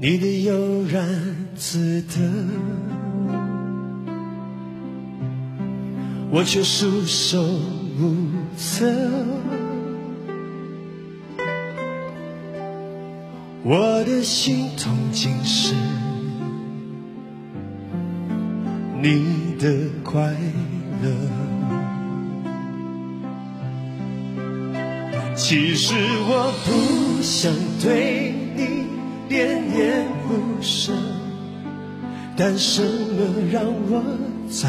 你的悠然自得，我却束手无策。我的心痛竟是你的快乐。其实我不想对你恋恋不舍，但什么让我辗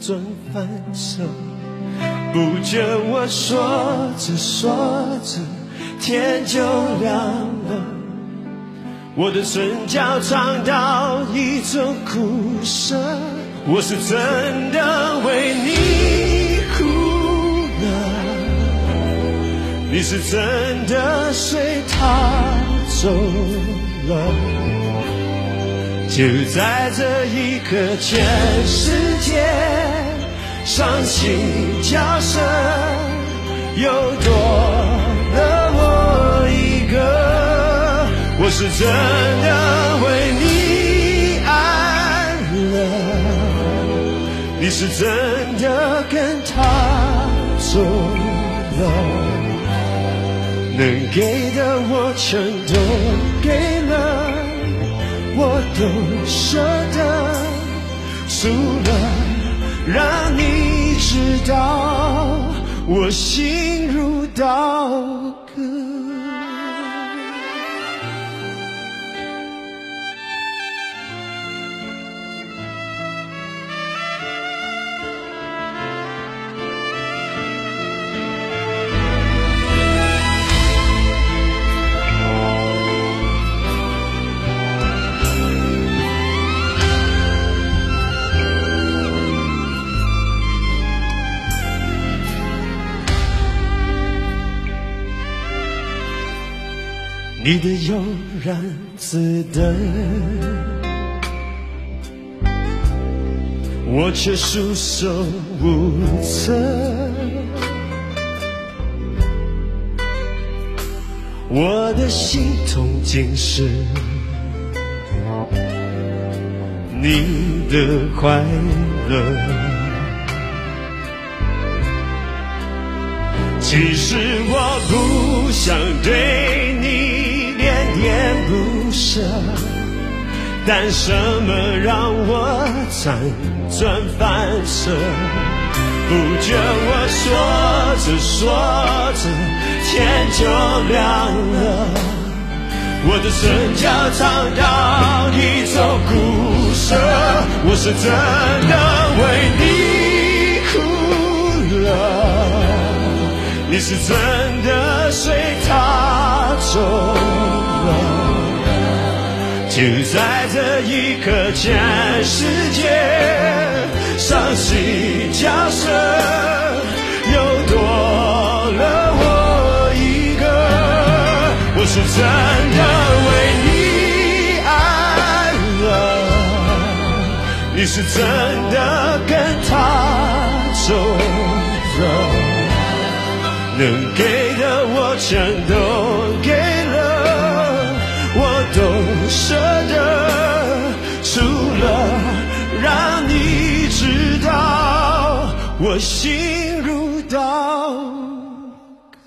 转反侧？不觉我说着说着天就亮了，我的唇角尝到一种苦涩，我是真的为你哭了，你是真的随他走了。就在这一刻，全世界伤心叫声又多了我一个。我是真的为你爱了，你是真的跟他走了。能给的我全都给了，我都舍得，除了让你知道我心如刀割。你的悠然自得，我却束手无策。我的心痛竟是你的快乐。其实我不想对你恋不舍，但什么让我辗转反侧？不觉我说着说着天就亮了，我的唇角尝到一种苦涩，我是真的为你哭了，你是真的随他走。就在这一刻，全世界伤心叫声又多了我一个。我是真的为你爱了，你是真的跟他走了。能给的我全都给了，都舍得，除了让你知道我心如刀割。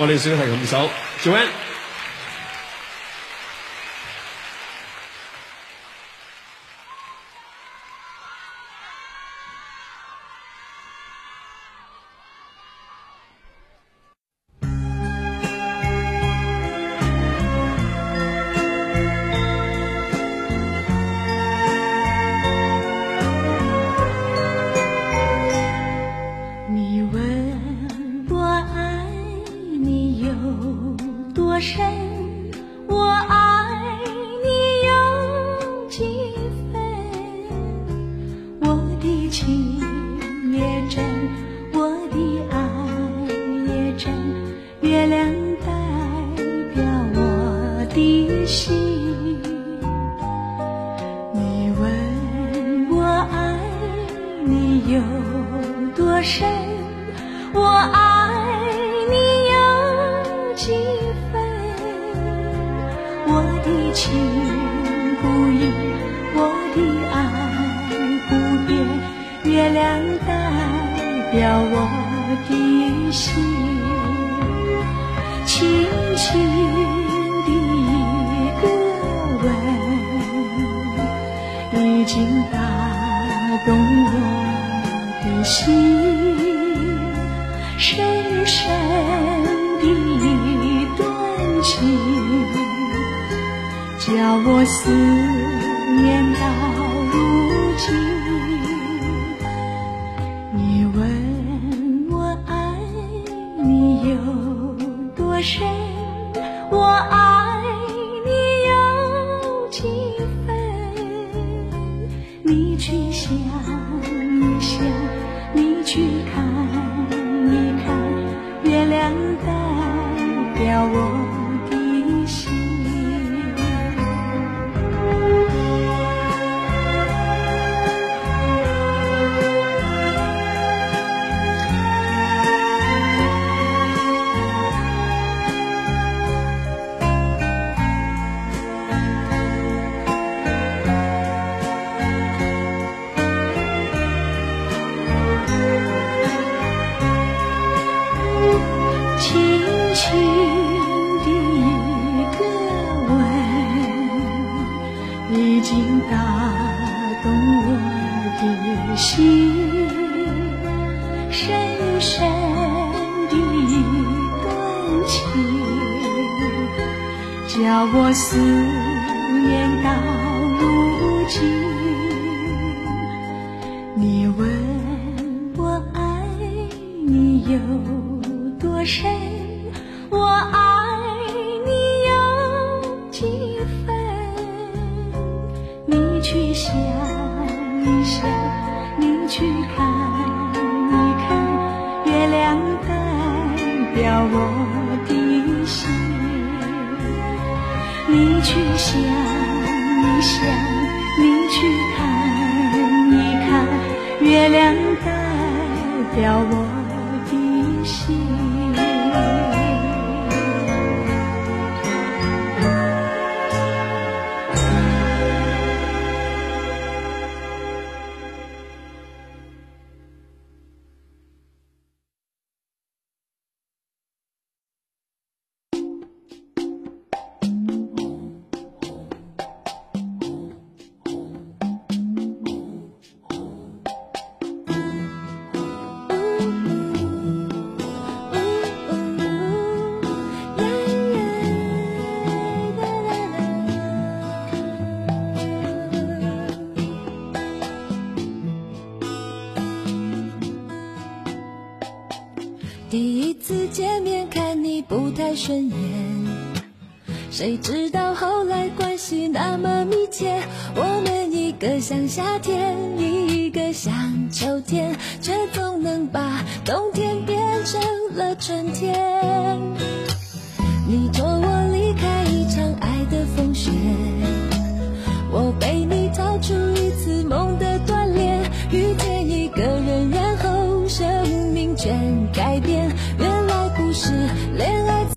我哋選嘅係琴手 Joanne。心，你问我爱你有多深，我爱你有几分，我的情不移，我的爱不变，月亮代表我的心，轻轻已经打动我的心，深深的一段情，叫我思念到如今。你问我爱你有多深，我爱你去想一想，你去看一看，月亮代表我的心。已经打动我的心，深深的一段情，叫我思念到如今。你问我爱你有多深，我爱你去想一想，你去看一看，月亮代表我的心。你去想一想，你去看一看，月亮代表我的心。顺眼，谁知道后来关系那么密切，我们一个像夏天，一个像秋天，却总能把冬天变成了春天。你捉我离开一场爱的风雪，我被你逃出一次梦的断裂，遇见一个人，然后生命全改变。